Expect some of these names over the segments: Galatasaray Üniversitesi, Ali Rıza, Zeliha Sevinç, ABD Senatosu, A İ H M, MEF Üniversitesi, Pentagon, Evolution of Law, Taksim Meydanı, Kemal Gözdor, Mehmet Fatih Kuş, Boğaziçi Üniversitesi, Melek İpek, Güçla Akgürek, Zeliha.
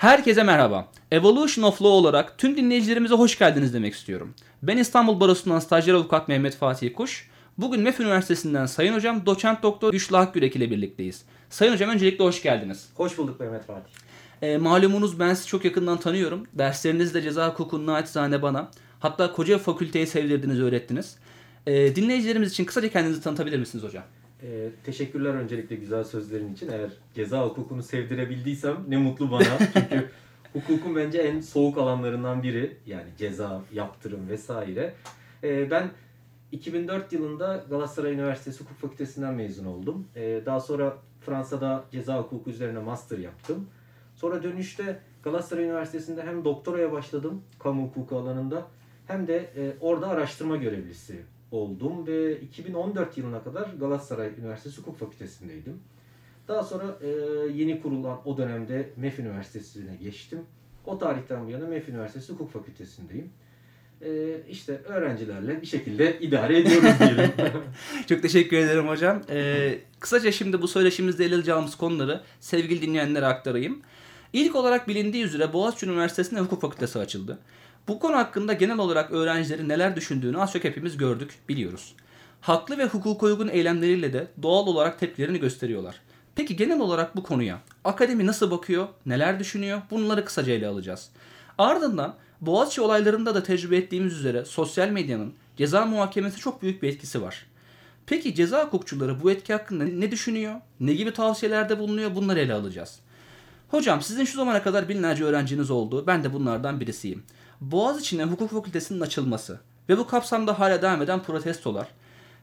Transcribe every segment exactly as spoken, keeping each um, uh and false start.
Herkese merhaba. Evolution of Law olarak tüm dinleyicilerimize hoş geldiniz demek istiyorum. Ben İstanbul Barosu'ndan stajyer avukat Mehmet Fatih Kuş. Bugün M E F Üniversitesi'nden Sayın Hocam Doçent Doktor Güçla Akgürek ile birlikteyiz. Sayın Hocam öncelikle hoş geldiniz. Hoş bulduk Mehmet Fatih. E, malumunuz ben sizi çok yakından tanıyorum. Dersleriniz de ceza hukukun naçizane bana. Hatta koca fakülteyi sevdirdiniz, öğrettiniz. E, dinleyicilerimiz için kısaca kendinizi tanıtabilir misiniz hocam? Ee, teşekkürler öncelikle güzel sözlerin için. Eğer ceza hukukunu sevdirebildiysem ne mutlu bana. Çünkü hukukun bence en soğuk alanlarından biri. Yani ceza, yaptırım vesaire. Ee, ben iki bin dört yılında Galatasaray Üniversitesi Hukuk Fakültesinden mezun oldum. Ee, daha sonra Fransa'da ceza hukuku üzerine master yaptım. Sonra dönüşte Galatasaray Üniversitesi'nde hem doktoraya başladım kamu hukuku alanında hem de e, orada araştırma görevlisi oldum ve iki bin on dört yılına kadar Galatasaray Üniversitesi Hukuk Fakültesindeydim. Daha sonra e, yeni kurulan o dönemde M E F Üniversitesi'ne geçtim. O tarihten bu yana M E F Üniversitesi Hukuk Fakültesindeyim. E, işte öğrencilerle bir şekilde idare ediyoruz diyelim. Çok teşekkür ederim hocam. E, kısaca şimdi bu söyleşimizde ele alacağımız konuları sevgili dinleyenlere aktarayım. İlk olarak bilindiği üzere Boğaziçi Üniversitesi'nde Hukuk Fakültesi açıldı. Bu konu hakkında genel olarak öğrencilerin neler düşündüğünü az çok hepimiz gördük, biliyoruz. Haklı ve hukuka uygun eylemleriyle de doğal olarak tepkilerini gösteriyorlar. Peki genel olarak bu konuya akademi nasıl bakıyor, neler düşünüyor, bunları kısaca ele alacağız. Ardından Boğaziçi olaylarında da tecrübe ettiğimiz üzere sosyal medyanın ceza muhakemesi çok büyük bir etkisi var. Peki ceza hukukçuları bu etki hakkında ne düşünüyor, ne gibi tavsiyelerde bulunuyor, bunları ele alacağız. Hocam sizin şu zamana kadar binlerce öğrenciniz oldu, ben de bunlardan birisiyim. Boğaziçi'ne hukuk fakültesinin açılması ve bu kapsamda hala devam eden protestolar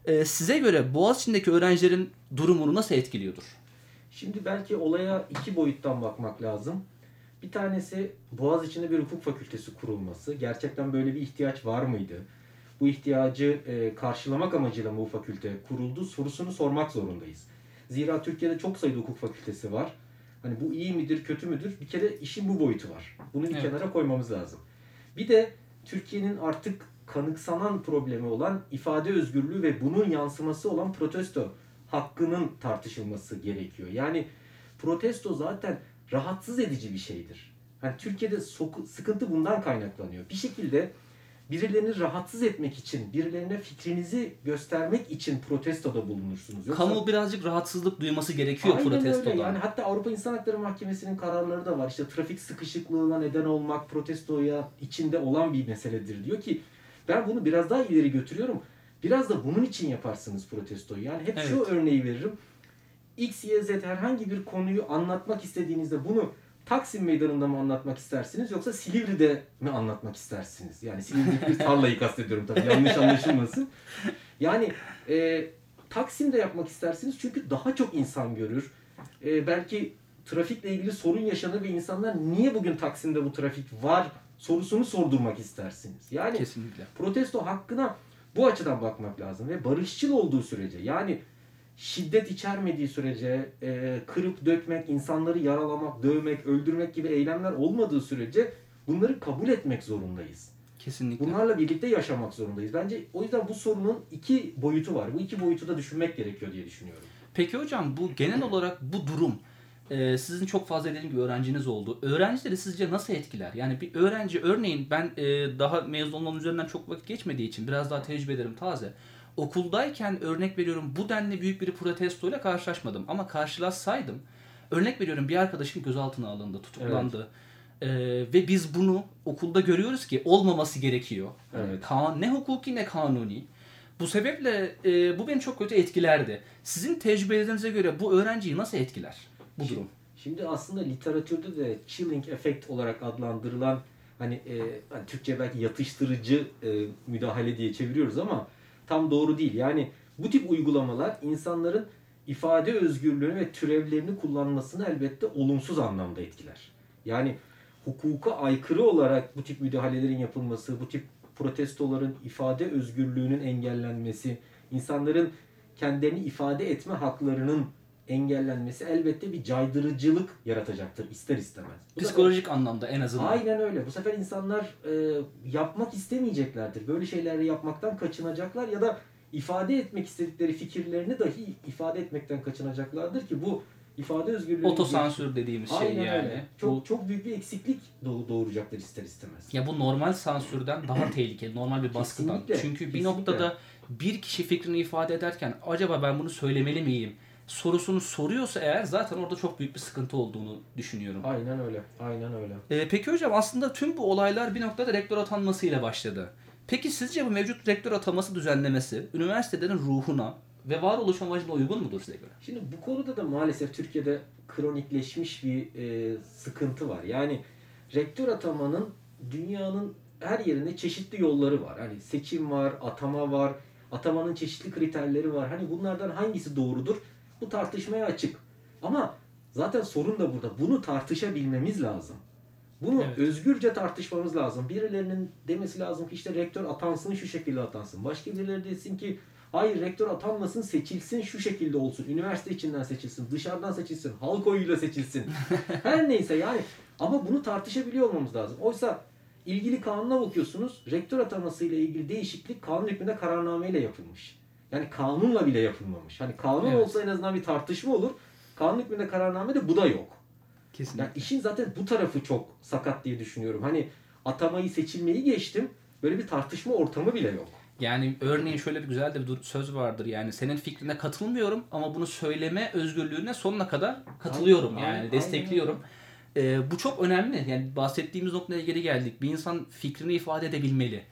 e, size göre Boğaziçi'ndeki öğrencilerin durumunu nasıl etkiliyordur? Şimdi belki olaya iki boyuttan bakmak lazım. Bir tanesi Boğaziçi'nde bir hukuk fakültesi kurulması. Gerçekten böyle bir ihtiyaç var mıydı? Bu ihtiyacı e, karşılamak amacıyla mı bu fakülte kuruldu sorusunu sormak zorundayız. Zira Türkiye'de çok sayıda hukuk fakültesi var. Hani bu iyi midir, kötü müdür? Bir kere işin bu boyutu var. Bunu bir evet. kenara koymamız lazım. Bir de Türkiye'nin artık kanıksanan problemi olan ifade özgürlüğü ve bunun yansıması olan protesto hakkının tartışılması gerekiyor. Yani protesto zaten rahatsız edici bir şeydir. Yani Türkiye'de soku- sıkıntı bundan kaynaklanıyor. Bir şekilde birilerini rahatsız etmek için, birilerine fikrinizi göstermek için protestoda bulunursunuz. Yoksa kamu birazcık rahatsızlık duyması gerekiyor aynen protestodan. Öyle. Yani hatta Avrupa İnsan Hakları Mahkemesi'nin kararları da var. İşte trafik sıkışıklığına neden olmak protestoya içinde olan bir meseledir diyor ki ben bunu biraz daha ileri götürüyorum. Biraz da bunun için yaparsınız protestoyu. Yani hep evet. şu örneği veririm. X, Y, Z herhangi bir konuyu anlatmak istediğinizde bunu Taksim Meydanı'nda mı anlatmak istersiniz yoksa Silivri'de mi anlatmak istersiniz? Yani Silivri'de bir tarlayı kastediyorum tabii yanlış anlaşılmasın. Yani e, Taksim'de yapmak istersiniz çünkü daha çok insan görür. E, belki trafikle ilgili sorun yaşanır ve insanlar niye bugün Taksim'de bu trafik var sorusunu sordurmak istersiniz. Yani kesinlikle. Protesto hakkına bu açıdan bakmak lazım ve barışçıl olduğu sürece yani şiddet içermediği sürece, e, kırıp dökmek, insanları yaralamak, dövmek, öldürmek gibi eylemler olmadığı sürece bunları kabul etmek zorundayız. Kesinlikle. Bunlarla birlikte yaşamak zorundayız. Bence o yüzden bu sorunun iki boyutu var. Bu iki boyutu da düşünmek gerekiyor diye düşünüyorum. Peki hocam bu genel olarak bu durum e, sizin çok fazla dediğim gibi öğrenciniz oldu. Öğrencileri sizce nasıl etkiler? Yani bir öğrenci örneğin ben e, daha mezun olmanın üzerinden çok vakit geçmediği için biraz daha tecrübelerim taze. Okuldayken örnek veriyorum bu denli büyük bir protestoyla karşılaşmadım. Ama karşılaşsaydım örnek veriyorum bir arkadaşım gözaltına alındı, tutuklandı. Evet. Ee, ve biz bunu okulda görüyoruz ki olmaması gerekiyor. Evet. Ka- ne hukuki ne kanuni. Bu sebeple e, bu beni çok kötü etkilerdi. Sizin tecrübelerinize göre bu öğrenciyi nasıl etkiler bu şimdi, durum? Şimdi aslında literatürde de chilling effect olarak adlandırılan hani, e, hani Türkçe belki yatıştırıcı e, müdahale diye çeviriyoruz ama tam doğru değil. Yani bu tip uygulamalar insanların ifade özgürlüğünü ve türevlerini kullanmasını elbette olumsuz anlamda etkiler. Yani hukuka aykırı olarak bu tip müdahalelerin yapılması, bu tip protestoların ifade özgürlüğünün engellenmesi, insanların kendilerini ifade etme haklarının engellenmesi elbette bir caydırıcılık yaratacaktır ister istemez. Bu psikolojik sefer, anlamda en azından. Aynen öyle. Bu sefer insanlar e, yapmak istemeyeceklerdir. Böyle şeyleri yapmaktan kaçınacaklar ya da ifade etmek istedikleri fikirlerini dahi ifade etmekten kaçınacaklardır ki bu ifade özgürlüğü... Otosansür dediğimiz şey aynen yani. Öyle. Çok bu, çok büyük bir eksiklik doğuracaktır ister istemez. Ya bu normal sansürden daha tehlikeli, normal bir baskıdan. Kesinlikle, çünkü kesinlikle. Bir noktada bir kişi fikrini ifade ederken acaba ben bunu söylemeli miyim sorusunu soruyorsa eğer zaten orada çok büyük bir sıkıntı olduğunu düşünüyorum. Aynen öyle, aynen öyle. Ee, peki hocam aslında tüm bu olaylar bir noktada rektör atanmasıyla başladı. Peki sizce bu mevcut rektör ataması düzenlemesi üniversitelerin ruhuna ve varoluş amacına uygun mudur size göre? Şimdi bu konuda da maalesef Türkiye'de kronikleşmiş bir e, sıkıntı var. Yani rektör atamanın dünyanın her yerinde çeşitli yolları var. Hani seçim var, atama var, atamanın çeşitli kriterleri var. Hani bunlardan hangisi doğrudur? Bu tartışmaya açık. Ama zaten sorun da burada. Bunu tartışabilmemiz lazım. Bunu evet. özgürce tartışmamız lazım. Birilerinin demesi lazım ki işte rektör atansın, şu şekilde atansın. Başka birileri desin ki hayır rektör atanmasın, seçilsin, şu şekilde olsun. Üniversite içinden seçilsin, dışarıdan seçilsin, halk oyuyla seçilsin. Her neyse yani. Ama bunu tartışabiliyor olmamız lazım. Oysa ilgili kanuna bakıyorsunuz. Rektör atamasıyla ilgili değişiklik kanun hükmünde kararnameyle yapılmış. Yani kanunla bile yapılmamış. Hani kanun evet. olsa en azından bir tartışma olur. Kanun hükmünde kararnamede bu da yok. Kesinlikle. Yani işin zaten bu tarafı çok sakat diye düşünüyorum. Hani atamayı, seçilmeyi geçtim. Böyle bir tartışma ortamı bile yok. Yani örneğin şöyle bir güzel de bir söz vardır. Yani senin fikrine katılmıyorum ama bunu söyleme özgürlüğüne sonuna kadar katılıyorum. Aynen, yani aynen, destekliyorum. Aynen. Ee, bu çok önemli. Yani bahsettiğimiz noktaya geri geldik. Bir insan fikrini ifade edebilmeli.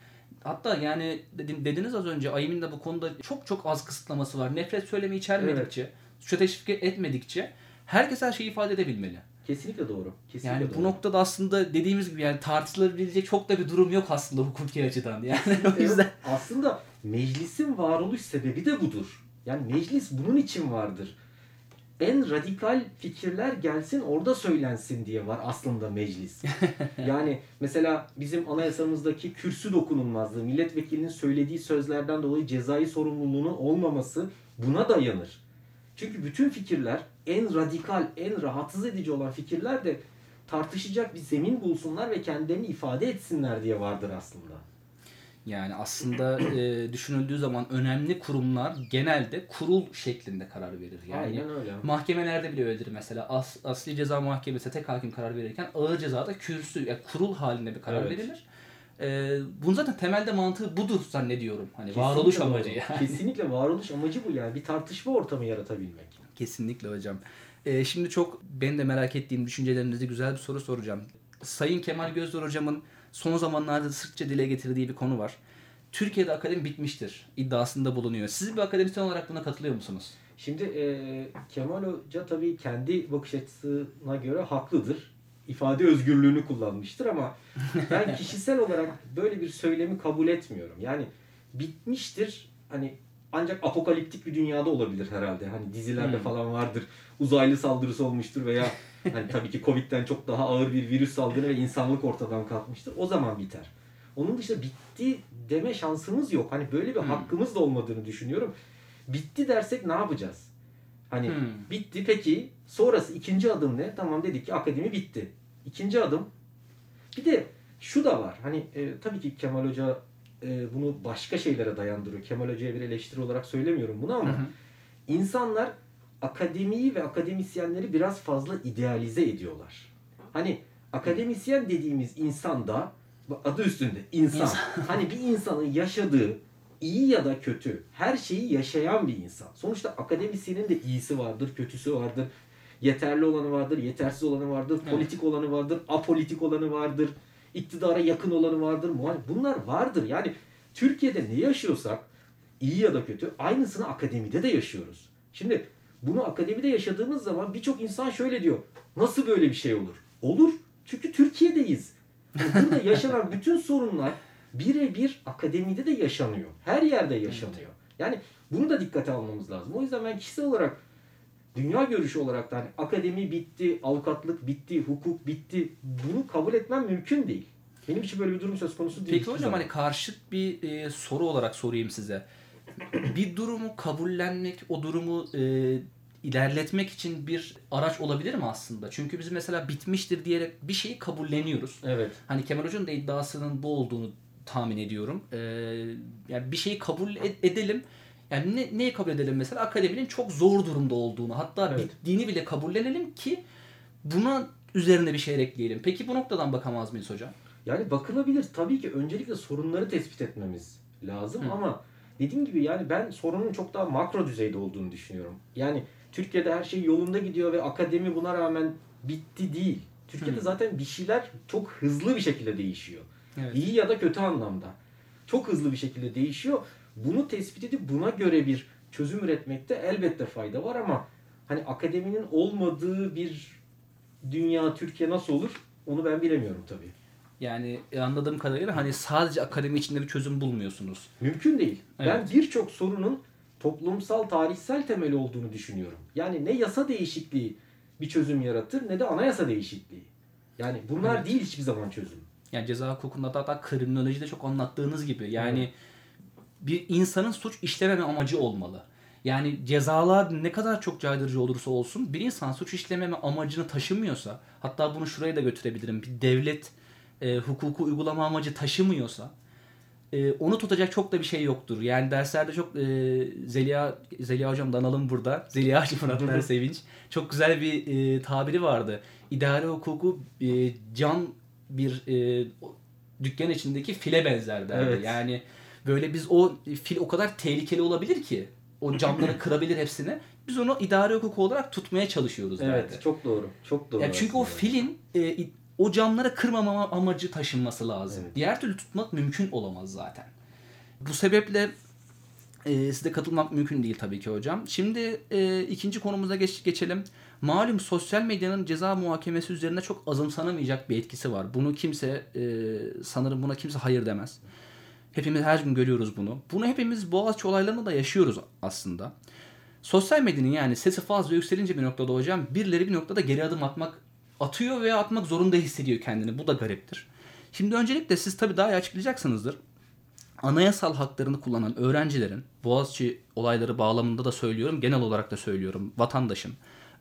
Hatta yani dediniz az önce A Y M'in de bu konuda çok çok az kısıtlaması var. Nefret söylemi içermedikçe, evet. suça teşvik etmedikçe herkes her şeyi ifade edebilmeli. Kesinlikle doğru. Kesinlikle yani doğru. Bu noktada aslında dediğimiz gibi yani tartışılabilecek çok da bir durum yok aslında hukuki açıdan. Yani o yüzden aslında meclisin varoluş sebebi de budur. Yani meclis bunun için vardır. En radikal fikirler gelsin orada söylensin diye var aslında meclis. Yani mesela bizim anayasamızdaki kürsü dokunulmazlığı, milletvekilinin söylediği sözlerden dolayı cezai sorumluluğunun olmaması buna dayanır. Çünkü bütün fikirler, en radikal, en rahatsız edici olan fikirler de tartışacak bir zemin bulsunlar ve kendilerini ifade etsinler diye vardır aslında. Yani aslında e, düşünüldüğü zaman önemli kurumlar genelde kurul şeklinde karar verir. Yani aynen öyle. Mahkemelerde bile öyledir mesela. As, asli ceza mahkemesi tek hakim karar verirken ağır cezada kürsü, yani kurul halinde bir karar evet. verilir. E, bunun zaten temelde mantığı budur zannediyorum. Hani kesinlikle varoluş doğru. amacı yani. Kesinlikle varoluş amacı bu yani. Bir tartışma ortamı yaratabilmek. Kesinlikle hocam. E, şimdi çok ben de merak ettiğim düşüncelerinizi güzel bir soru soracağım. Sayın Kemal Gözdor hocamın son zamanlarda sıkça dile getirdiği bir konu var. Türkiye'de akademi bitmiştir iddiasında bulunuyor. Siz bir akademisyen olarak buna katılıyor musunuz? Şimdi e, Kemal Hoca tabii kendi bakış açısına göre haklıdır. İfade özgürlüğünü kullanmıştır ama ben kişisel olarak böyle bir söylemi kabul etmiyorum. Yani bitmiştir hani ancak apokaliptik bir dünyada olabilir herhalde. Hani dizilerde hmm. falan vardır. Uzaylı saldırısı olmuştur veya hani tabii ki Covid'den çok daha ağır bir virüs salgını ve insanlık ortadan kalkmıştır. O zaman biter. Onun dışında bitti deme şansımız yok. Hani böyle bir hmm. hakkımız da olmadığını düşünüyorum. Bitti dersek ne yapacağız? Hani hmm. bitti peki sonrası ikinci adım ne? Tamam dedik ki akademi bitti. İkinci adım. Bir de şu da var. Hani e, tabii ki Kemal Hoca e, bunu başka şeylere dayandırıyor. Kemal Hoca'ya bir eleştiri olarak söylemiyorum bunu ama hmm. insanlar akademiyi ve akademisyenleri biraz fazla idealize ediyorlar. Hani akademisyen dediğimiz insan da adı üstünde insan. insan. Hani bir insanın yaşadığı iyi ya da kötü her şeyi yaşayan bir insan. Sonuçta akademisyenin de iyisi vardır, kötüsü vardır. Yeterli olanı vardır, yetersiz olanı vardır. Politik evet. olanı vardır, apolitik olanı vardır. İktidara yakın olanı vardır. Bunlar vardır. Yani Türkiye'de ne yaşıyorsak iyi ya da kötü aynısını akademide de yaşıyoruz. Şimdi bunu akademide yaşadığımız zaman birçok insan şöyle diyor. Nasıl böyle bir şey olur? Olur. Çünkü Türkiye'deyiz. Yani burada yaşanan bütün sorunlar birebir akademide de yaşanıyor. Her yerde yaşanıyor. Yani bunu da dikkate almamız lazım. O yüzden ben kişisel olarak dünya görüşü olarak da hani akademi bitti, avukatlık bitti, hukuk bitti. Bunu kabul etmem mümkün değil. Benim için böyle bir durum söz konusu değil. Peki hocam hani karşıt bir e, soru olarak sorayım size. Bir durumu kabullenmek, o durumu e, ilerletmek için bir araç olabilir mi aslında? Çünkü biz mesela bitmiştir diyerek bir şeyi kabulleniyoruz. Evet. Hani Kemal Hoca'nın da iddiasının bu olduğunu tahmin ediyorum. Ee, yani bir şeyi kabul edelim. Yani ne, neyi kabul edelim mesela? Akademinin çok zor durumda olduğunu, hatta evet. bittiğini bile kabullenelim ki buna üzerine bir şey ekleyelim. Peki bu noktadan bakamaz mıyız hocam? Yani bakılabilir. Tabii ki öncelikle sorunları tespit etmemiz lazım Hı. ama dediğim gibi yani ben sorunun çok daha makro düzeyde olduğunu düşünüyorum. Yani Türkiye'de her şey yolunda gidiyor ve akademi buna rağmen bitti değil. Türkiye'de Hı. zaten bir şeyler çok hızlı bir şekilde değişiyor. Evet. İyi ya da kötü anlamda. Çok hızlı bir şekilde değişiyor. Bunu tespit edip buna göre bir çözüm üretmekte elbette fayda var ama hani akademinin olmadığı bir dünya, Türkiye nasıl olur? Onu ben bilemiyorum tabii. Yani anladığım kadarıyla hani sadece akademi içinde bir çözüm bulmuyorsunuz. Mümkün değil. Evet. Ben birçok sorunun toplumsal, tarihsel temeli olduğunu düşünüyorum. Yani ne yasa değişikliği bir çözüm yaratır ne de anayasa değişikliği. Yani bunlar evet. değil hiçbir zaman çözüm. Yani ceza hukukunda da hatta kriminolojide çok anlattığınız gibi yani evet. bir insanın suç işlememe amacı olmalı. Yani cezalar ne kadar çok caydırıcı olursa olsun bir insan suç işlememe amacını taşımıyorsa, hatta bunu şuraya da götürebilirim, bir devlet e, hukuku uygulama amacı taşımıyorsa e, onu tutacak çok da bir şey yoktur. Yani derslerde çok e, Zeliha Zeliha hocam da analım burada. Zeliha hocam Sevinç çok güzel bir e, tabiri vardı. İdare hukuku e, can bir e, dükkan içindeki file benzer derdi. Evet. Yani böyle biz o fil o kadar tehlikeli olabilir ki o camları kırabilir hepsini. Biz onu idare hukuku olarak tutmaya çalışıyoruz. Evet derdi. Çok doğru. Çok doğru. Yani çünkü aslında. O filin e, o camları kırmamama amacı taşınması lazım. Evet. Diğer türlü tutmak mümkün olamaz zaten. Bu sebeple e, size katılmak mümkün değil tabii ki hocam. Şimdi e, ikinci konumuza geç, geçelim. Malum sosyal medyanın ceza muhakemesi üzerine çok azımsanamayacak bir etkisi var. Bunu kimse e, sanırım buna kimse hayır demez. Hepimiz her gün görüyoruz bunu. Bunu hepimiz Boğaziçi olaylarında da yaşıyoruz aslında. Sosyal medyanın yani sesi fazla yükselince bir noktada hocam birileri bir noktada geri adım atmak atıyor veya atmak zorunda hissediyor kendini. Bu da gariptir. Şimdi öncelikle siz tabii daha iyi açıklayacaksınızdır. Anayasal haklarını kullanan öğrencilerin, Boğaziçi olayları bağlamında da söylüyorum, genel olarak da söylüyorum, vatandaşın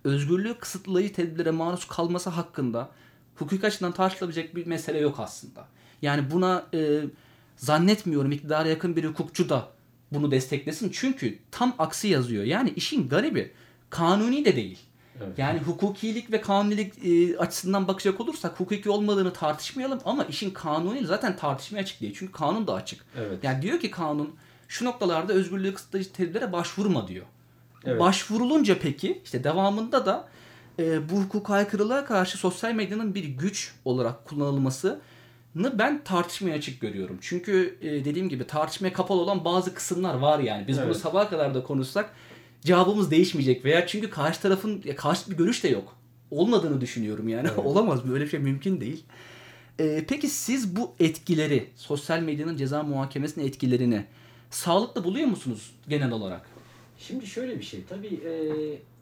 özgürlüğü kısıtlayıcı tedbirlere maruz kalması hakkında hukuk açıdan tartışılabilecek bir mesele yok aslında. Yani buna e, zannetmiyorum iktidara yakın bir hukukçu da bunu desteklesin. Çünkü tam aksi yazıyor. Yani işin garibi kanuni de değil. Evet. Yani hukukilik ve kanunilik e, açısından bakacak olursak hukuki olmadığını tartışmayalım ama işin kanuni zaten tartışmaya açık değil. Çünkü kanun da açık. Evet. Yani diyor ki kanun şu noktalarda özgürlüğü kısıtlayıcı tedbirlere başvurma diyor. Evet. Başvurulunca peki işte devamında da e, bu hukuka aykırılığa karşı sosyal medyanın bir güç olarak kullanılmasını ben tartışmaya açık görüyorum. Çünkü e, dediğim gibi tartışmaya kapalı olan bazı kısımlar var yani. Biz evet. bunu sabaha kadar da konuşsak cevabımız değişmeyecek veya çünkü karşı tarafın karşı bir görüş de yok. Olmadığını düşünüyorum yani. Evet. Olamaz, böyle bir şey mümkün değil. E, peki siz bu etkileri, sosyal medyanın ceza muhakemesinin etkilerini sağlıklı buluyor musunuz genel olarak? Şimdi şöyle bir şey tabii e,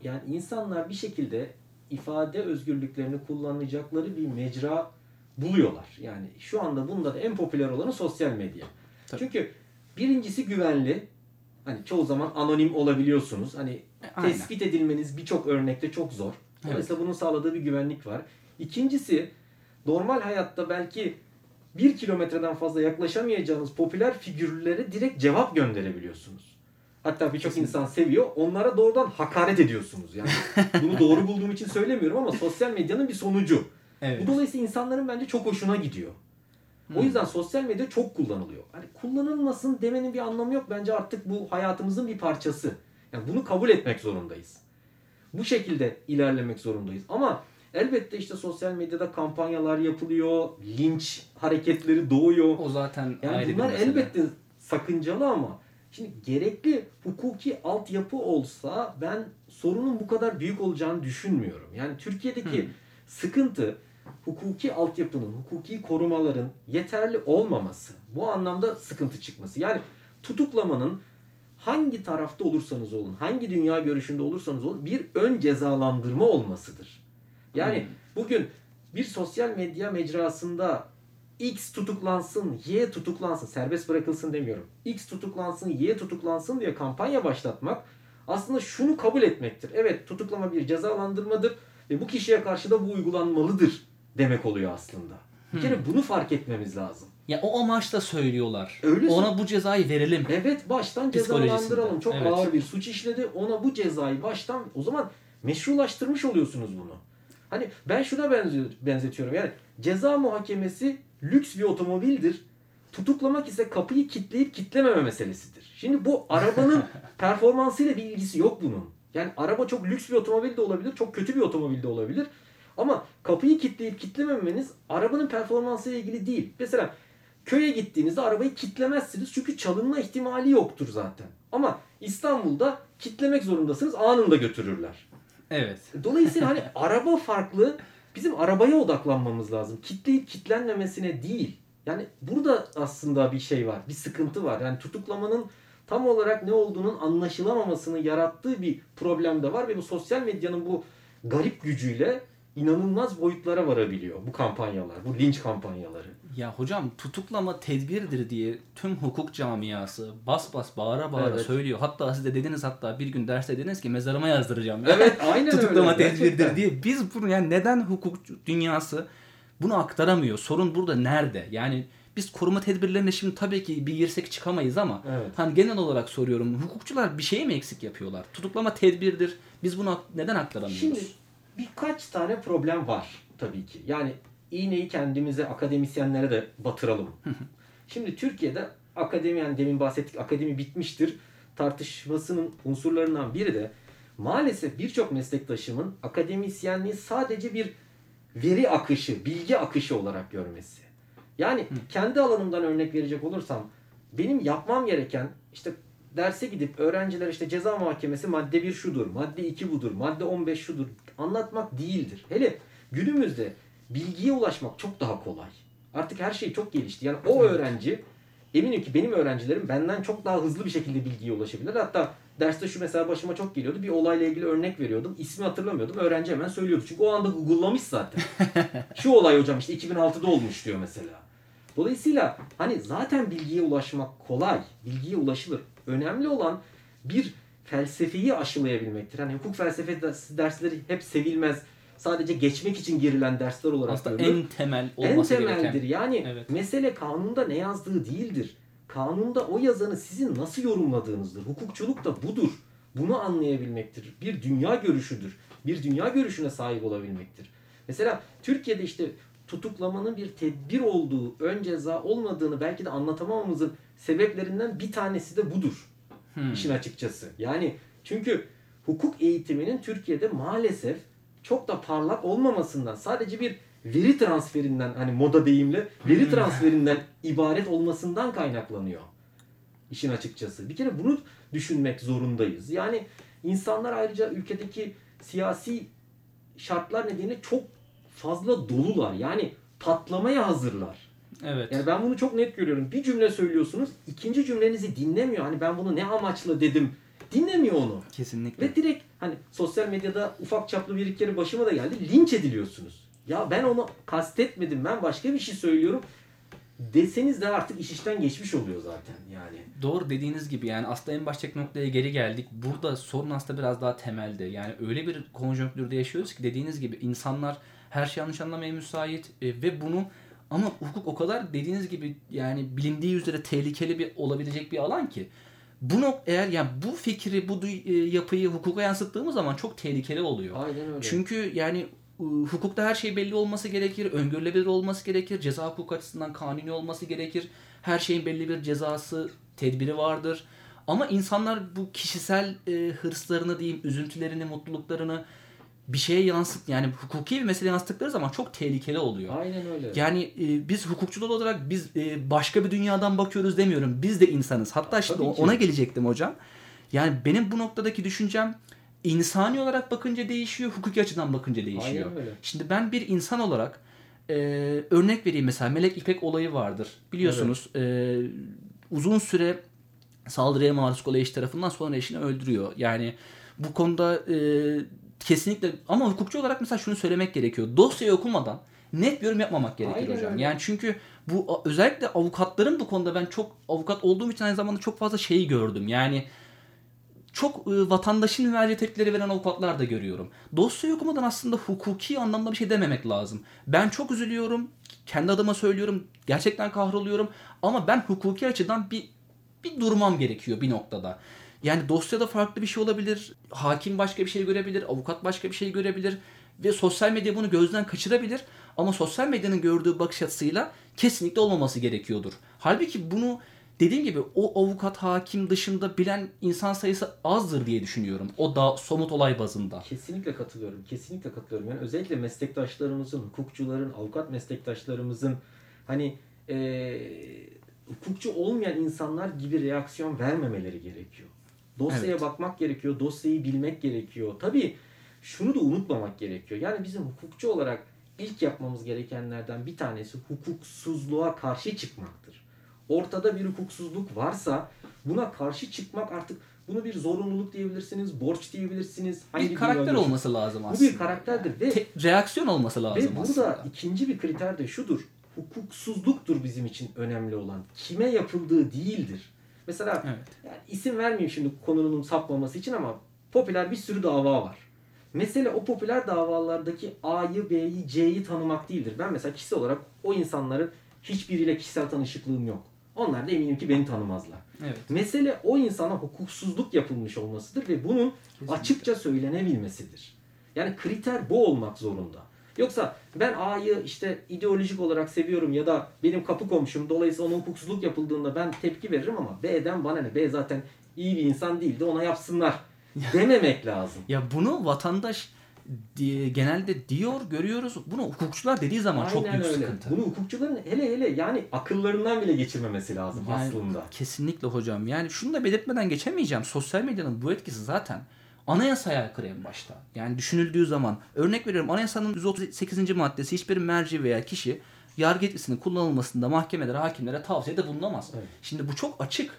yani insanlar bir şekilde ifade özgürlüklerini kullanacakları bir mecra buluyorlar. Yani şu anda bunda da en popüler olanı sosyal medya. Tabii. Çünkü birincisi güvenli. Hani çoğu zaman anonim olabiliyorsunuz. Hani Aynen. tespit edilmeniz birçok örnekte çok zor. Evet. Mesela bunun sağladığı bir güvenlik var. İkincisi normal hayatta belki bir kilometreden fazla yaklaşamayacağınız popüler figürlere direkt cevap gönderebiliyorsunuz. Hatta birçok insan seviyor. Onlara doğrudan hakaret ediyorsunuz. Yani bunu doğru bulduğum için söylemiyorum ama sosyal medyanın bir sonucu. Evet. Bu dolayısıyla insanların bence çok hoşuna gidiyor. O hmm. yüzden sosyal medya çok kullanılıyor. Hani kullanılmasın demenin bir anlamı yok. Bence artık bu hayatımızın bir parçası. Yani bunu kabul etmek zorundayız. Bu şekilde ilerlemek zorundayız. Ama elbette işte sosyal medyada kampanyalar yapılıyor. Linç hareketleri doğuyor. O zaten yani ayrı bunlar bir mesele. Elbette sakıncalı ama şimdi gerekli hukuki altyapı olsa ben sorunun bu kadar büyük olacağını düşünmüyorum. Yani Türkiye'deki hmm. sıkıntı hukuki altyapının, hukuki korumaların yeterli olmaması. Bu anlamda sıkıntı çıkması. Yani tutuklamanın hangi tarafta olursanız olun, hangi dünya görüşünde olursanız olun bir ön cezalandırma olmasıdır. Yani hmm. bugün bir sosyal medya mecrasında X tutuklansın, Y tutuklansın, serbest bırakılsın demiyorum. X tutuklansın, Y tutuklansın diye kampanya başlatmak aslında şunu kabul etmektir. Evet, tutuklama bir cezalandırmadır ve bu kişiye karşı da bu uygulanmalıdır demek oluyor aslında. Bir kere hmm. bunu fark etmemiz lazım. Ya o amaçla söylüyorlar. Öyle ona so- bu cezayı verelim. Evet, baştan cezalandıralım. Çok evet. ağır bir suç işledi. Ona bu cezayı baştan, o zaman meşrulaştırmış oluyorsunuz bunu. Hani ben şuna benzetiyorum. Yani ceza muhakemesi lüks bir otomobildir. Tutuklamak ise kapıyı kilitleyip kilitlememe meselesidir. Şimdi bu arabanın performansıyla bir ilgisi yok bunun. Yani araba çok lüks bir otomobil de olabilir, çok kötü bir otomobil de olabilir. Ama kapıyı kilitleyip kilitlememeniz arabanın performansıyla ilgili değil. Mesela köye gittiğinizde arabayı kilitlemezsiniz çünkü çalınma ihtimali yoktur zaten. Ama İstanbul'da kilitlemek zorundasınız, anında götürürler. Evet. Dolayısıyla hani araba farklı, bizim arabaya odaklanmamız lazım. Kilitleyip kilitlenmemesine değil. Yani burada aslında bir şey var, bir sıkıntı var. Yani tutuklamanın tam olarak ne olduğunun anlaşılamamasını yarattığı bir problem de var ve bu sosyal medyanın bu garip gücüyle inanılmaz boyutlara varabiliyor bu kampanyalar, bu linç kampanyaları. Ya hocam, tutuklama tedbirdir diye tüm hukuk camiası bas bas bağıra bağıra evet. söylüyor. Hatta siz de dediniz, hatta bir gün derste dediniz ki mezarıma yazdıracağım. Evet, aynen tutuklama öyle. Tedbirdir gerçekten. Diye. Biz bunu, yani neden hukuk dünyası bunu aktaramıyor? Sorun burada nerede? Yani biz koruma tedbirlerine şimdi tabii ki bir girsek çıkamayız ama evet. hani genel olarak soruyorum, hukukçular bir şey mi eksik yapıyorlar? Tutuklama tedbirdir. Biz bunu neden aktaramıyoruz? Şimdi birkaç tane problem var tabii ki. Yani iğneyi kendimize, akademisyenlere de batıralım. Şimdi Türkiye'de akademi, yani demin bahsettik, akademi bitmiştir tartışmasının unsurlarından biri de maalesef birçok meslektaşımın akademisyenliği sadece bir veri akışı, bilgi akışı olarak görmesi. Yani kendi alanımdan örnek verecek olursam, benim yapmam gereken işte derse gidip öğrencilere işte ceza muhakemesi madde bir şudur, madde iki budur, madde on beş şudur anlatmak değildir. Hele günümüzde bilgiye ulaşmak çok daha kolay. Artık her şey çok gelişti. Yani o öğrenci, eminim ki benim öğrencilerim benden çok daha hızlı bir şekilde bilgiye ulaşabilir. Hatta derste şu mesela başıma çok geliyordu. Bir olayla ilgili örnek veriyordum. İsmi hatırlamıyordum. Öğrenci hemen söylüyordu. Çünkü o anda Google'lamış zaten. Şu olay hocam işte iki bin altıda olmuş diyor mesela. Dolayısıyla hani zaten bilgiye ulaşmak kolay. Bilgiye ulaşılır. Önemli olan bir felsefeyi aşılayabilmektir. Hani hukuk felsefesi dersleri hep sevilmez, sadece geçmek için girilen dersler olarak aslında görülür. En temel olması gereken. En temeldir. Gereken. Yani evet. mesele kanunda ne yazdığı değildir. Kanunda o yazanı sizin nasıl yorumladığınızdır. Hukukçuluk da budur. Bunu anlayabilmektir. Bir dünya görüşüdür. Bir dünya görüşüne sahip olabilmektir. Mesela Türkiye'de işte tutuklamanın bir tedbir olduğu, ön ceza olmadığını belki de anlatamamamızın sebeplerinden bir tanesi de budur. Hmm. İşin açıkçası. Yani çünkü hukuk eğitiminin Türkiye'de maalesef çok da parlak olmamasından, sadece bir veri transferinden, hani moda deyimle veri transferinden ibaret olmasından kaynaklanıyor işin açıkçası. Bir kere bunu düşünmek zorundayız. Yani insanlar ayrıca ülkedeki siyasi şartlar nedeniyle çok fazla dolular. Yani patlamaya hazırlar. Evet. Yani ben bunu çok net görüyorum. Bir cümle söylüyorsunuz, ikinci cümlenizi dinlemiyor. Hani ben bunu ne amaçla dedim. Dinlemiyor onu. Kesinlikle. Ve direkt hani sosyal medyada ufak çaplı bir iki kere başıma da geldi. Linç ediliyorsunuz. Ya ben onu kastetmedim. Ben başka bir şey söylüyorum. Deseniz de artık iş işten geçmiş oluyor zaten yani. Doğru, dediğiniz gibi yani aslında en baştaki noktaya geri geldik. Burada sorun aslında biraz daha temelde. Yani öyle bir konjonktürde yaşıyoruz ki dediğiniz gibi insanlar her şeyi yanlış anlamaya müsait ve bunu, ama hukuk o kadar dediğiniz gibi yani bilindiği üzere tehlikeli bir olabilecek bir alan ki. Bunu eğer yani bu fikri, bu yapıyı hukuka yansıttığımız zaman çok tehlikeli oluyor. Aynen öyle. Çünkü yani hukukta her şey belli olması gerekir, öngörülebilir olması gerekir, ceza hukuku açısından kanuni olması gerekir. Her şeyin belli bir cezası, tedbiri vardır. Ama insanlar bu kişisel e, hırslarını diyeyim, üzüntülerini, mutluluklarını bir şeye yansıt, yani hukuki bir mesele yansıttıkları zaman çok tehlikeli oluyor. Aynen öyle. Yani e, biz hukukçular olarak biz e, başka bir dünyadan bakıyoruz demiyorum. Biz de insanız. Hatta şimdi işte ona gelecektim hocam. Yani benim bu noktadaki düşüncem insani olarak bakınca değişiyor, hukuki açıdan bakınca değişiyor. Aynen öyle. Şimdi ben bir insan olarak e, örnek vereyim, mesela Melek İpek olayı vardır. Biliyorsunuz evet. e, uzun süre saldırıya maruz kalan eşi tarafından sonra eşini öldürüyor. Yani bu konuda e, kesinlikle, ama hukukçu olarak mesela şunu söylemek gerekiyor. Dosyayı okumadan net bir yorum yapmamak gerekir. Aynen hocam. Öyle. Yani çünkü bu özellikle avukatların bu konuda, ben çok avukat olduğum için aynı zamanda çok fazla şeyi gördüm. Yani çok e, vatandaşın müracaat etkileri veren avukatlar da görüyorum. Dosyayı okumadan aslında hukuki anlamda bir şey dememek lazım. Ben çok üzülüyorum, kendi adıma söylüyorum, gerçekten kahroluyorum ama ben hukuki açıdan bir bir durmam gerekiyor bir noktada. Yani dosyada farklı bir şey olabilir, hakim başka bir şey görebilir, avukat başka bir şey görebilir ve sosyal medya bunu gözden kaçırabilir. Ama sosyal medyanın gördüğü bakış açısıyla kesinlikle olmaması gerekiyordur. Halbuki bunu dediğim gibi o avukat, hakim dışında bilen insan sayısı azdır diye düşünüyorum. O da somut olay bazında. Kesinlikle katılıyorum, kesinlikle katılıyorum. Yani özellikle meslektaşlarımızın, hukukçuların, avukat meslektaşlarımızın hani ee, hukukçu olmayan insanlar gibi reaksiyon vermemeleri gerekiyor. Dosyaya evet. bakmak gerekiyor, dosyayı bilmek gerekiyor. Tabii şunu da unutmamak gerekiyor. Yani bizim hukukçu olarak ilk yapmamız gerekenlerden bir tanesi hukuksuzluğa karşı çıkmaktır. Ortada bir hukuksuzluk varsa buna karşı çıkmak, artık bunu bir zorunluluk diyebilirsiniz, borç diyebilirsiniz. Hangi bir karakter bir olması lazım aslında. Bu bir karakterdir ve Te- reaksiyon olması lazım ve aslında. Ve burada ikinci bir kriter de şudur. Hukuksuzluktur bizim için önemli olan. Kime yapıldığı değildir. Mesela evet. yani isim vermeyeyim şimdi konunun sapmaması için ama popüler bir sürü dava var. Mesele o popüler davalardaki A'yı, B'yi, C'yi tanımak değildir. Ben mesela kişisel olarak o insanların hiçbiriyle kişisel tanışıklığım yok. Onlar da eminim ki beni tanımazlar. Evet. Mesele o insana hukuksuzluk yapılmış olmasıdır ve bunun kesinlikle açıkça söylenebilmesidir. Yani kriter bu olmak zorunda. Yoksa ben A'yı işte ideolojik olarak seviyorum ya da benim kapı komşum, dolayısıyla ona hukuksuzluk yapıldığında ben tepki veririm ama B'den bana ne? B zaten iyi bir insan değildi, ona yapsınlar dememek lazım. Ya bunu vatandaş diye, genelde diyor, görüyoruz. Bunu hukukçular dediği zaman aynen çok büyük öyle. Sıkıntı. Bunu hukukçuların hele hele yani akıllarından bile geçirmemesi lazım yani, aslında. Kesinlikle hocam. Yani şunu da belirtmeden geçemeyeceğim. Sosyal medyanın bu etkisi zaten anayasaya aykırı en başta. Yani düşünüldüğü zaman, örnek veriyorum, anayasanın yüz otuz sekizinci maddesi hiçbir merci veya kişi yargı yetkisinin kullanılmasında mahkemelere, hakimlere tavsiyede bulunamaz. Evet. Şimdi bu çok açık.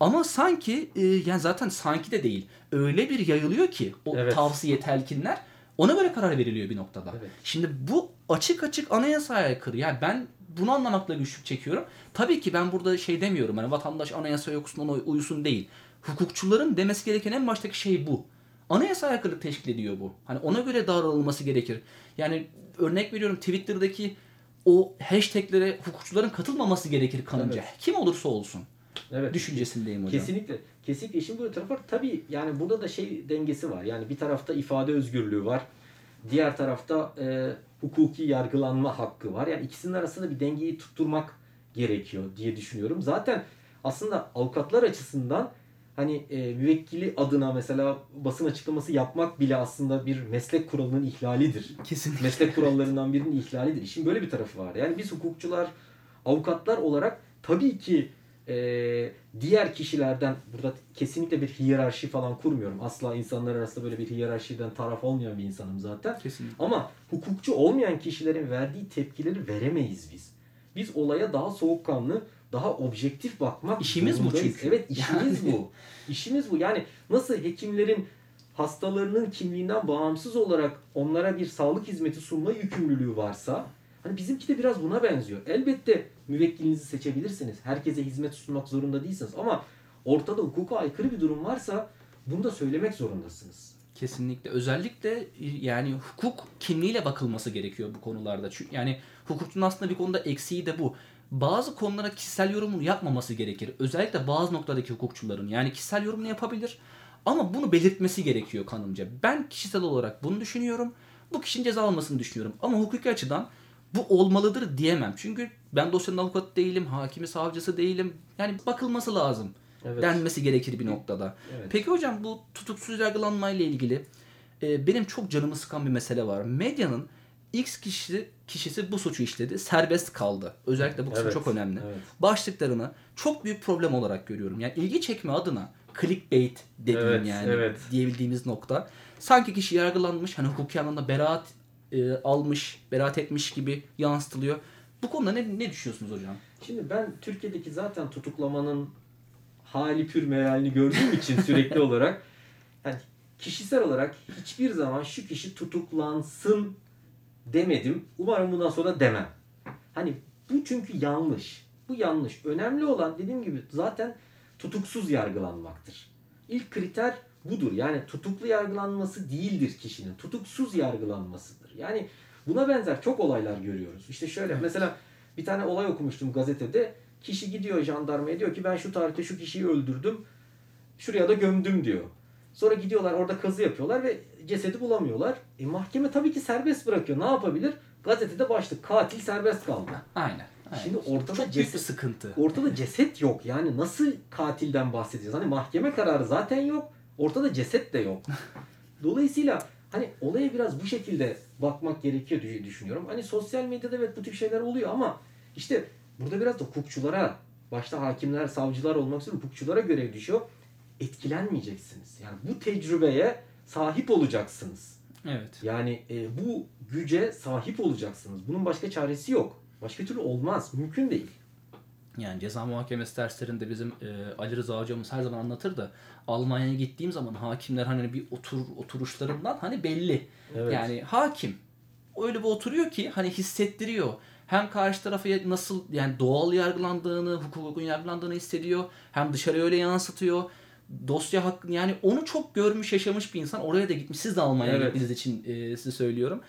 Ama sanki e, yani zaten sanki de değil. Öyle bir yayılıyor ki o evet. tavsiye, telkinler, ona göre karar veriliyor bir noktada. Evet. Şimdi bu açık açık anayasaya aykırı. Yani ben bunu anlamakla güçlük çekiyorum. Tabii ki ben burada şey demiyorum. Hani vatandaş anayasaya okusun, ona uyusun değil. Hukukçuların demesi gereken en baştaki şey bu. Anayasaya aykırı teşkil ediyor bu. Hani ona göre davranılması gerekir. Yani örnek veriyorum, Twitter'daki o hashtaglere hukukçuların katılmaması gerekir kanınca. Evet. Kim olursa olsun. Evet. Düşüncesindeyim hocam. Kesinlikle. Kesinlikle. İşin böyle tarafı var. Tabii yani burada da şey dengesi var. Yani bir tarafta ifade özgürlüğü var. Diğer tarafta e, hukuki yargılanma hakkı var. Yani ikisinin arasında bir dengeyi tutturmak gerekiyor diye düşünüyorum. Zaten aslında avukatlar açısından hani e, müvekkili adına mesela basın açıklaması yapmak bile aslında bir meslek kuralının ihlalidir. Kesinlikle. Meslek kurallarından birinin ihlalidir. İşin böyle bir tarafı var. Yani biz hukukçular, avukatlar olarak tabii ki Ee, diğer kişilerden, burada kesinlikle bir hiyerarşi falan kurmuyorum. Asla insanlar arasında böyle bir hiyerarşiden taraf olmayan bir insanım zaten. Kesinlikle. Ama hukukçu olmayan kişilerin verdiği tepkileri veremeyiz biz. Biz olaya daha soğukkanlı, daha objektif bakmak İşimiz bu çünkü. Evet, işimiz yani. bu. İşimiz bu. Yani nasıl hekimlerin hastalarının kimliğinden bağımsız olarak onlara bir sağlık hizmeti sunma yükümlülüğü varsa, hani bizimki de biraz buna benziyor. Elbette müvekkilinizi seçebilirsiniz. Herkese hizmet sunmak zorunda değilsiniz. Ama ortada hukuka aykırı bir durum varsa bunu da söylemek zorundasınız. Kesinlikle. Özellikle yani hukuk kimliğiyle bakılması gerekiyor bu konularda. Çünkü yani hukukçunun aslında bir konuda eksiği de bu. Bazı konulara kişisel yorumunu yapmaması gerekir. Özellikle bazı noktadaki hukukçuların yani kişisel yorumunu yapabilir. Ama bunu belirtmesi gerekiyor kanımca. Ben kişisel olarak bunu düşünüyorum. Bu kişinin ceza almasını düşünüyorum. Ama hukuki açıdan bu olmalıdır diyemem. Çünkü ben dosyanın avukatı değilim, hakimi, savcısı değilim. Yani bakılması lazım. Evet. Denmesi gerekir bir noktada. Evet. Peki hocam, bu tutuksuz yargılanmayla ilgili e, benim çok canımı sıkan bir mesele var. Medyanın X kişisi, kişisi bu suçu işledi, serbest kaldı. Özellikle bu kısım evet. çok önemli. Evet. Başlıklarını çok büyük problem olarak görüyorum. Yani ilgi çekme adına clickbait dediğim evet, yani evet. diyebildiğimiz nokta. Sanki kişi yargılanmış, hani hukuki anlamda beraat E, almış, beraat etmiş gibi yansıtılıyor. Bu konuda ne, ne düşünüyorsunuz hocam? Şimdi ben Türkiye'deki zaten tutuklamanın hali pür mealini gördüğüm için sürekli olarak yani kişisel olarak hiçbir zaman şu kişi tutuklansın demedim. Umarım bundan sonra demem. Hani bu çünkü yanlış. Bu yanlış. Önemli olan dediğim gibi zaten tutuksuz yargılanmaktır. İlk kriter budur. Yani tutuklu yargılanması değildir kişinin. Tutuksuz yargılanmasıdır. Yani buna benzer çok olaylar görüyoruz. İşte şöyle mesela bir tane olay okumuştum gazetede. Kişi gidiyor jandarmaya, diyor ki ben şu tarihte şu kişiyi öldürdüm. Şuraya da gömdüm diyor. Sonra gidiyorlar orada kazı yapıyorlar ve cesedi bulamıyorlar. E, mahkeme tabii ki serbest bırakıyor. Ne yapabilir? Gazetede başlık katil serbest kaldı. Aynen. Aynen. Şimdi ortada çok ceset, büyük sıkıntı. Ortada ceset yok. Yani nasıl katilden bahsedeceğiz? Hani mahkeme kararı zaten yok. Ortada ceset de yok. Dolayısıyla hani olaya biraz bu şekilde bakmak gerekiyor diye düşünüyorum. Hani sosyal medyada evet bu tip şeyler oluyor ama işte burada biraz da hukukçulara, başta hakimler, savcılar olmak üzere hukukçulara görev düşüyor. Etkilenmeyeceksiniz. Yani bu tecrübeye sahip olacaksınız. Evet. Yani e, bu güce sahip olacaksınız. Bunun başka çaresi yok. Başka türlü olmaz. Mümkün değil. Yani ceza muhakemesi derslerinde bizim e, Ali Rıza hocamız her zaman anlatır da Almanya'ya gittiğim zaman hakimler hani bir otur oturuşlarından hani belli. Evet. Yani hakim öyle bir oturuyor ki hani hissettiriyor. Hem karşı tarafı nasıl yani doğal yargılandığını, hukuka uygun yargılandığını hissediyor. Hem dışarıya öyle yansıtıyor. Dosya hakkı yani onu çok görmüş, yaşamış bir insan. Oraya da gitmiş. Siz de Almanya'ya evet. gittiğiniz için e, size söylüyorum.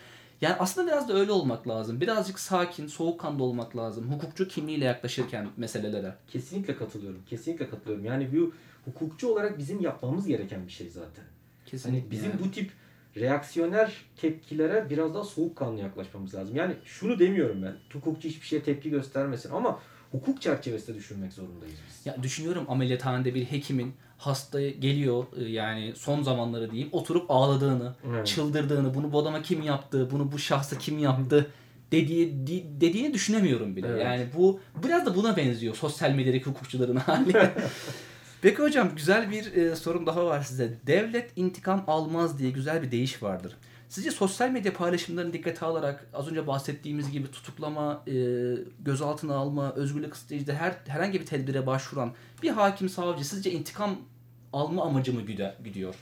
Yani aslında biraz da öyle olmak lazım. Birazcık sakin, soğukkanlı olmak lazım. Hukukçu kimliğiyle yaklaşırken meselelere. Kesinlikle katılıyorum. Kesinlikle katılıyorum. Yani bu hukukçu olarak bizim yapmamız gereken bir şey zaten. Kesinlikle. Hani bizim yani. Bu tip reaksiyoner tepkilere biraz daha soğukkanlı yaklaşmamız lazım. Yani şunu demiyorum ben. Hukukçu hiçbir şeye tepki göstermesin ama hukuk çerçevesinde düşünmek zorundayız biz. Ya düşünüyorum ameliyathanede bir hekimin hasta geliyor yani son zamanları diyeyim oturup ağladığını, evet. çıldırdığını, bunu bu adama kim yaptı, bunu bu şahsa kim yaptı dediği di, dediğini düşünemiyorum bile. Evet. Yani bu biraz da buna benziyor sosyal medyadaki hukukçuların hali. Peki hocam güzel bir e, sorum daha var size. Devlet intikam almaz diye güzel bir deyiş vardır. Sizce sosyal medya paylaşımlarını dikkate alarak az önce bahsettiğimiz gibi tutuklama, e, gözaltına alma, özgürlük kısıtlayıcıda her, herhangi bir tedbire başvuran bir hakim savcı sizce intikam alma amacı mı güdüyor?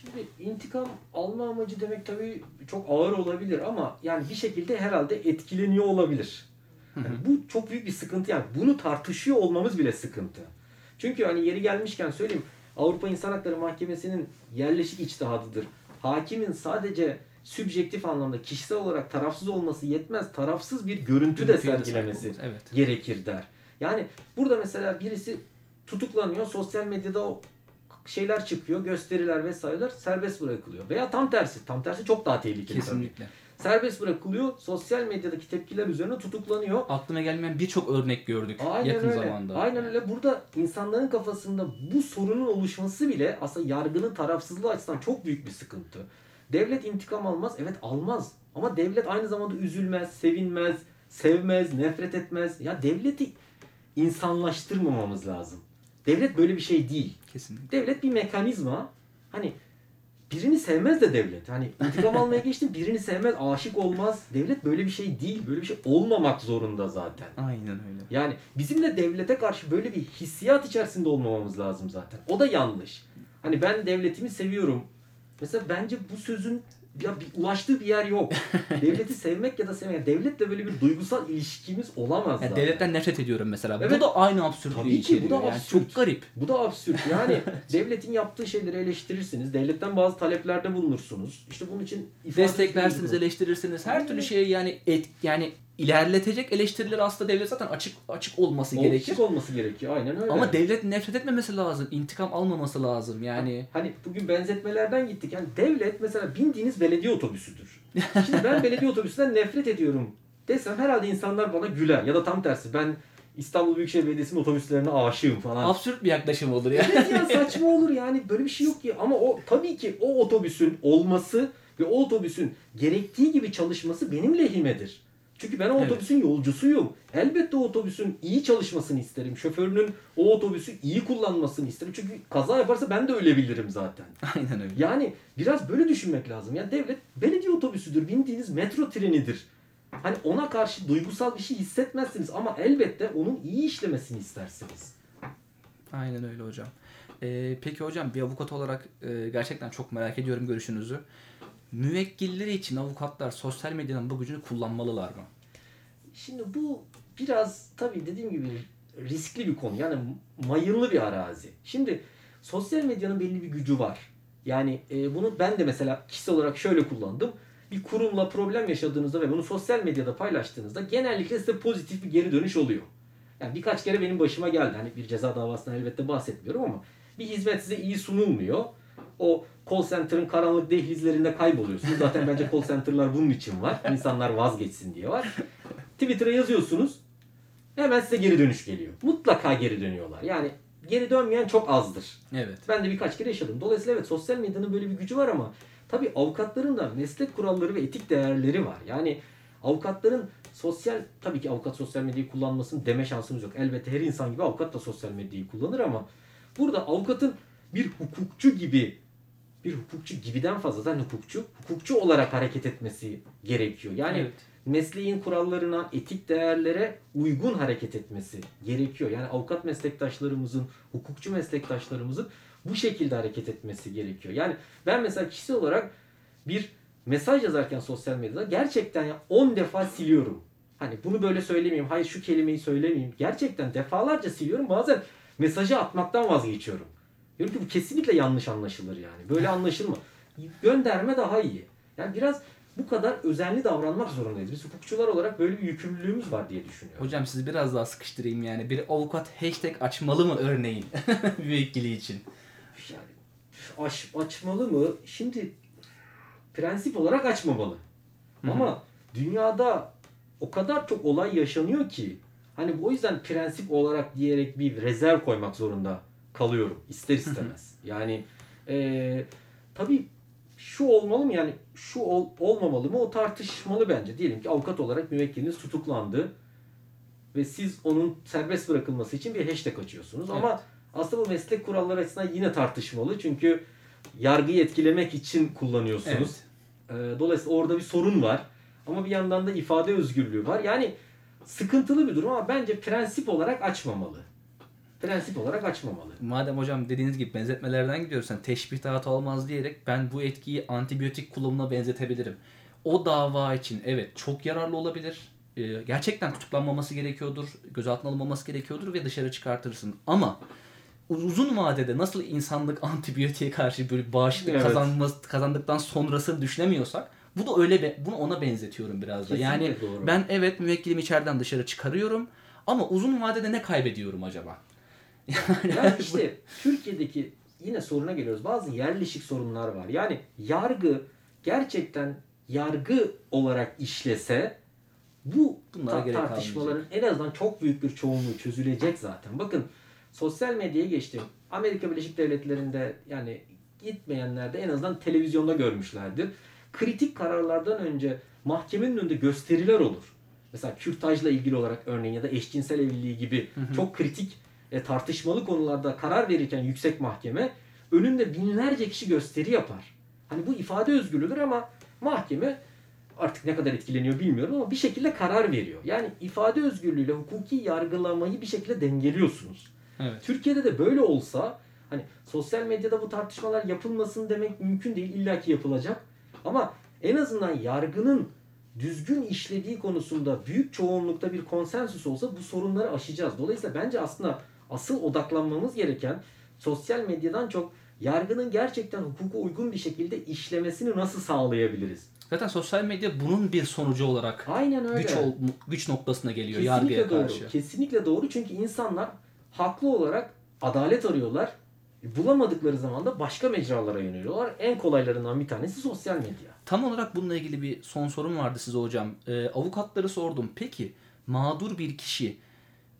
Şimdi intikam alma amacı demek tabii çok ağır olabilir ama yani bir şekilde herhalde etkileniyor olabilir. Yani bu çok büyük bir sıkıntı yani bunu tartışıyor olmamız bile sıkıntı. Çünkü hani yeri gelmişken söyleyeyim Avrupa İnsan Hakları Mahkemesi'nin yerleşik içtihadıdır. Hakimin sadece subjektif anlamda kişisel olarak tarafsız olması yetmez. Tarafsız bir görüntü de sergilemesi evet. gerekir der. Yani burada mesela birisi tutuklanıyor. Sosyal medyada o şeyler çıkıyor. Gösteriler vesaireler serbest bırakılıyor. Veya tam tersi. Tam tersi çok daha tehlikeli. Kesinlikle. Tabii. Serbest bırakılıyor. Sosyal medyadaki tepkiler üzerine tutuklanıyor. Aklıma gelmeyen birçok örnek gördük Aynen yakın öyle. zamanda. Aynen öyle. Burada insanların kafasında bu sorunun oluşması bile aslında yargının tarafsızlığı açısından çok büyük bir sıkıntı. Devlet intikam almaz. Evet almaz. Ama devlet aynı zamanda üzülmez, sevinmez, sevmez, nefret etmez. Ya devleti insanlaştırmamamız lazım. Devlet böyle bir şey değil. Kesinlikle. Devlet bir mekanizma. Hani birini sevmez de devlet. Hani intikam almaya geçtim birini sevmez, aşık olmaz. Devlet böyle bir şey değil. Böyle bir şey olmamak zorunda zaten. Aynen öyle. Yani bizim de devlete karşı böyle bir hissiyat içerisinde olmamamız lazım zaten. O da yanlış. Hani ben devletimi seviyorum. Mesela bence bu sözün ya bir, ulaştığı bir yer yok. Devleti sevmek ya da sevmek. Devletle böyle bir duygusal ilişkimiz olamaz. Yani devletten nefret ediyorum mesela. Evet. Bu da aynı absürtlüğü içeriyor. Bu da yani absürt. Çok garip. Bu da absürt. Yani devletin yaptığı şeyleri eleştirirsiniz. Devletten bazı taleplerde bulunursunuz. İşte bunun için desteklersiniz, eleştirirsiniz. Her türlü şeyi yani et, yani ilerletecek eleştiriler aslında devlet zaten açık açık olması o, gerekir. Açık olması gerekiyor. Aynen öyle. Ama devlet nefret etmemesi lazım. İntikam almaması lazım. Yani hani bugün benzetmelerden gittik. Yani devlet mesela bindiğiniz belediye otobüsüdür. Şimdi ben belediye otobüsünden nefret ediyorum desem herhalde insanlar bana güler ya da tam tersi ben İstanbul Büyükşehir Belediyesi'nin otobüslerine aşığım falan. Absürt bir yaklaşım olur yani. Evet ya saçma olur yani böyle bir şey yok ki ama o tabii ki o otobüsün olması ve o otobüsün gerektiği gibi çalışması benim lehimedir. Çünkü ben o evet. otobüsün yolcusuyum. Elbette o otobüsün iyi çalışmasını isterim. Şoförünün o otobüsü iyi kullanmasını isterim. Çünkü kaza yaparsa ben de ölebilirim zaten. Aynen öyle. Yani biraz böyle düşünmek lazım. Yani devlet belediye otobüsüdür, bindiğiniz metro trenidir. Hani ona karşı duygusal bir şey hissetmezsiniz ama elbette onun iyi işlemesini istersiniz. Aynen öyle hocam. Ee, peki hocam bir avukat olarak e, gerçekten çok merak ediyorum görüşünüzü. Müvekkilleri için avukatlar sosyal medyanın bu gücünü kullanmalılar mı? Şimdi bu biraz tabii dediğim gibi riskli bir konu. Yani mayınlı bir arazi. Şimdi sosyal medyanın belli bir gücü var. Yani e, bunu ben de mesela kişisel olarak şöyle kullandım. Bir kurumla problem yaşadığınızda ve bunu sosyal medyada paylaştığınızda genellikle size pozitif bir geri dönüş oluyor. Yani birkaç kere benim başıma geldi. Hani bir ceza davasından elbette bahsetmiyorum ama bir hizmet size iyi sunulmuyor. O call center'ın karanlık dehlizlerinde kayboluyorsunuz. Zaten bence call center'lar bunun için var. İnsanlar vazgeçsin diye var. Twitter'a yazıyorsunuz. Hemen size geri dönüş geliyor. Mutlaka geri dönüyorlar. Yani geri dönmeyen çok azdır. Evet. Ben de birkaç kere yaşadım. Dolayısıyla evet, sosyal medyanın böyle bir gücü var ama tabii avukatların da meslek kuralları ve etik değerleri var. Yani avukatların sosyal, tabii ki avukat sosyal medyayı kullanmasın deme şansımız yok. Elbette her insan gibi avukat da sosyal medyayı kullanır ama burada avukatın bir hukukçu gibi, bir hukukçu gibiden fazla zaten hukukçu, hukukçu olarak hareket etmesi gerekiyor. Yani evet, mesleğin kurallarına, etik değerlere uygun hareket etmesi gerekiyor. Yani avukat meslektaşlarımızın, hukukçu meslektaşlarımızın bu şekilde hareket etmesi gerekiyor. Yani ben mesela kişisel olarak bir mesaj yazarken sosyal medyada gerçekten ya on defa siliyorum. Hani bunu böyle söylemeyeyim, hayır şu kelimeyi söylemeyeyim. Gerçekten defalarca siliyorum. Bazen mesajı atmaktan vazgeçiyorum. Diyorum ki bu kesinlikle yanlış anlaşılır yani. Böyle anlaşılma. Gönderme daha iyi. Yani biraz bu kadar özenli davranmak zorundayız. Biz hukukçular olarak böyle bir yükümlülüğümüz var diye düşünüyorum. Hocam sizi biraz daha sıkıştırayım yani. Bir avukat hashtag açmalı mı örneğin? Müvekkili için. Yani aç, açmalı mı? Şimdi prensip olarak açmamalı. Hı-hı. Ama dünyada o kadar çok olay yaşanıyor ki hani o yüzden prensip olarak diyerek bir rezerv koymak zorunda kalıyorum ister istemez. Hı-hı. Yani e, tabii şu olmalı mı yani şu ol, olmamalı mı o tartışmalı bence. Diyelim ki avukat olarak müvekkiliniz tutuklandı ve siz onun serbest bırakılması için bir hashtag açıyorsunuz. Evet. Ama aslında bu meslek kuralları açısından yine tartışmalı. Çünkü yargıyı etkilemek için kullanıyorsunuz. Evet. Dolayısıyla orada bir sorun var. Ama bir yandan da ifade özgürlüğü var. Yani sıkıntılı bir durum ama bence prensip olarak açmamalı. Prensip olarak açmamalı. Madem hocam dediğiniz gibi benzetmelerden gidiyorsan teşbih dağıtı olmaz diyerek ben bu etkiyi antibiyotik kullanımına benzetebilirim. O dava için evet çok yararlı olabilir. Gerçekten tutuklanmaması gerekiyordur. Gözaltına alınmaması gerekiyordur ve dışarı çıkartırsın. Ama uzun vadede nasıl insanlık antibiyotiğe karşı böyle bağışıklık evet, kazanması, kazandıktan sonrasını düşünemiyorsak bu da öyle be, bunu ona benzetiyorum biraz da. Kesinlikle yani doğru. Ben evet müvekkilimi içeriden dışarı çıkarıyorum ama uzun vadede ne kaybediyorum acaba? Yani, yani işte Türkiye'deki yine soruna geliyoruz. Bazı yerleşik sorunlar var. Yani yargı gerçekten yargı olarak işlese bu ta- tartışmaların en azından çok büyük bir çoğunluğu çözülecek zaten. Bakın sosyal medyaya geçtim. Amerika Birleşik Devletleri'nde yani gitmeyenler de en azından televizyonda görmüşlerdir. Kritik kararlardan önce mahkemenin önünde gösteriler olur. Mesela kürtajla ilgili olarak örneğin ya da eşcinsel evliliği gibi hı hı, çok kritik e, tartışmalı konularda karar verirken yüksek mahkeme önünde binlerce kişi gösteri yapar. Hani bu ifade özgürlüğüdür ama mahkeme artık ne kadar etkileniyor bilmiyorum ama bir şekilde karar veriyor. Yani ifade özgürlüğüyle hukuki yargılamayı bir şekilde dengeliyorsunuz. Evet. Türkiye'de de böyle olsa hani sosyal medyada bu tartışmalar yapılmasın demek mümkün değil. İlla ki yapılacak. Ama en azından yargının düzgün işlediği konusunda büyük çoğunlukta bir konsensus olsa bu sorunları aşacağız. Dolayısıyla bence aslında asıl odaklanmamız gereken sosyal medyadan çok yargının gerçekten hukuka uygun bir şekilde işlemesini nasıl sağlayabiliriz? Zaten sosyal medya bunun bir sonucu olarak güç, ol, güç noktasına geliyor kesinlikle yargıya doğru, karşı. Kesinlikle doğru. Çünkü insanlar haklı olarak adalet arıyorlar. Bulamadıkları zaman da başka mecralara yöneliyorlar. En kolaylarından bir tanesi sosyal medya. Tam olarak bununla ilgili bir son sorum vardı size hocam. Ee, avukatları sordum. Peki mağdur bir kişi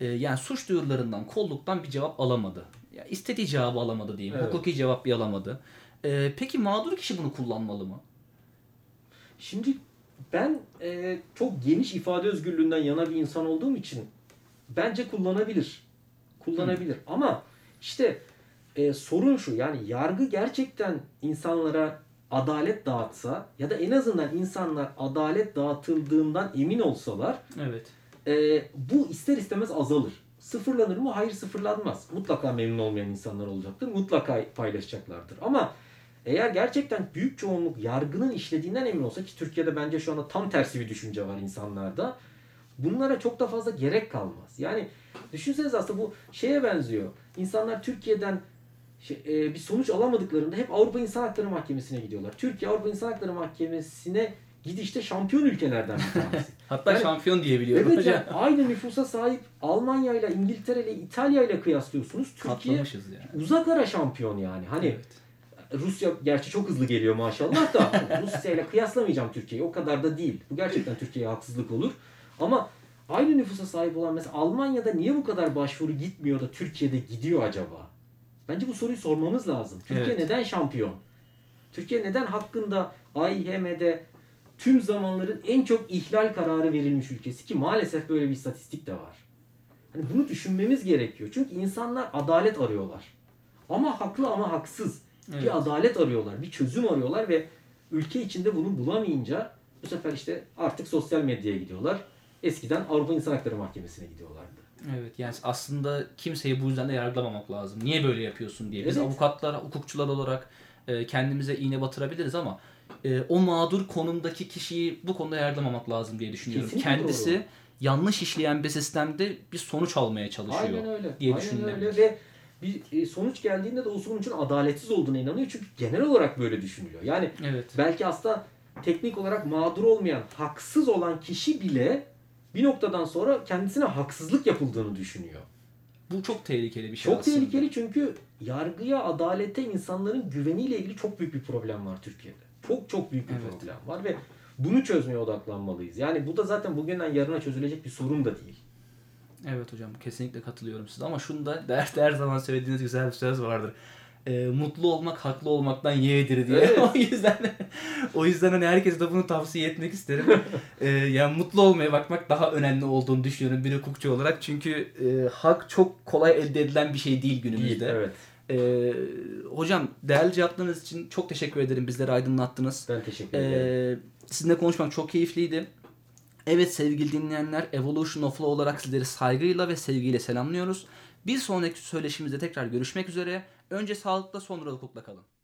e, yani suç duyurularından, kolluktan bir cevap alamadı. Ya, istediği cevabı alamadı diyeyim. Evet. Hukuki cevap bir alamadı. Ee, peki mağdur kişi bunu kullanmalı mı? Şimdi ben e, çok geniş ifade özgürlüğünden yana bir insan olduğum için bence kullanabilir. Kullanabilir. Hmm. Ama işte e, sorun şu yani yargı gerçekten insanlara adalet dağıtsa ya da en azından insanlar adalet dağıtıldığından emin olsalar evet, e, bu ister istemez azalır. Sıfırlanır mı? Hayır, sıfırlanmaz. Mutlaka memnun olmayan insanlar olacaktır. Mutlaka paylaşacaklardır. Ama eğer gerçekten büyük çoğunluk yargının işlediğinden emin olsa ki Türkiye'de bence şu anda tam tersi bir düşünce var insanlarda. Bunlara çok da fazla gerek kalmaz. Yani düşünseniz aslında bu şeye benziyor. İnsanlar Türkiye'den Şey, e, bir sonuç alamadıklarında hep Avrupa İnsan Hakları Mahkemesi'ne gidiyorlar. Türkiye Avrupa İnsan Hakları Mahkemesi'ne gidişte şampiyon ülkelerden bir tanesi. Hatta yani, şampiyon diyebiliyorum. Evet yani, aynı nüfusa sahip Almanya ile İngiltere ile İtalya ile kıyaslıyorsunuz. Türkiye yani. Uzak ara şampiyon yani. Hani evet. Rusya gerçi çok hızlı geliyor maşallah da Rusya ile kıyaslamayacağım Türkiye'yi. O kadar da değil. Bu gerçekten Türkiye'ye haksızlık olur. Ama aynı nüfusa sahip olan mesela Almanya'da niye bu kadar başvuru gitmiyor da Türkiye'de gidiyor acaba? Bence bu soruyu sormamız lazım. Türkiye evet. neden şampiyon? Türkiye neden hakkında A İ H M'de tüm zamanların en çok ihlal kararı verilmiş ülkesi ki maalesef böyle bir istatistik de var. Hani bunu düşünmemiz gerekiyor. Çünkü insanlar adalet arıyorlar. Ama haklı ama haksız. Evet. Bir adalet arıyorlar, bir çözüm arıyorlar ve ülke içinde bunu bulamayınca bu sefer işte artık sosyal medyaya gidiyorlar. Eskiden Avrupa İnsan Hakları Mahkemesi'ne gidiyorlardı. Evet yani aslında kimseyi bu yüzden de yargılamamak lazım. Niye böyle yapıyorsun diye. Biz evet. avukatlar, hukukçular olarak kendimize iğne batırabiliriz ama o mağdur konumdaki kişiyi bu konuda yargılamamak lazım diye düşünüyorum. Kesinlikle kendisi doğru. yanlış işleyen bir sistemde bir sonuç almaya çalışıyor Aynen öyle. diye düşünüyorum. Aynen öyle ve bir sonuç geldiğinde de o sonucun adaletsiz olduğuna inanıyor. Çünkü genel olarak böyle düşünülüyor. Yani evet. belki aslında teknik olarak mağdur olmayan, haksız olan kişi bile bir noktadan sonra kendisine haksızlık yapıldığını düşünüyor. Bu çok tehlikeli bir şey çok aslında. Çok tehlikeli çünkü yargıya, adalete, insanların güveniyle ilgili çok büyük bir problem var Türkiye'de. Çok çok büyük bir evet. problem var ve bunu çözmeye odaklanmalıyız. Yani bu da zaten bugünden yarına çözülecek bir sorun da değil. Evet hocam kesinlikle katılıyorum size ama şunu da derste her zaman söylediğiniz güzel bir söz vardır. E, mutlu olmak haklı olmaktan yeğdir diye. Evet. o yüzden o yüzden hani herkese de bunu tavsiye etmek isterim. e, yani mutlu olmaya bakmak daha önemli olduğunu düşünüyorum bir hukukçu olarak. Çünkü e, hak çok kolay elde edilen bir şey değil günümüzde. Değil, evet. e, hocam değerli cevaplarınız için çok teşekkür ederim. Bizleri aydınlattınız. Ben teşekkür ederim. E, sizinle konuşmak çok keyifliydi. Evet sevgili dinleyenler, Evolution of Law olarak sizleri saygıyla ve sevgiyle selamlıyoruz. Bir sonraki söyleşimizde tekrar görüşmek üzere. Önce sağlıkla sonra hukukla kalın.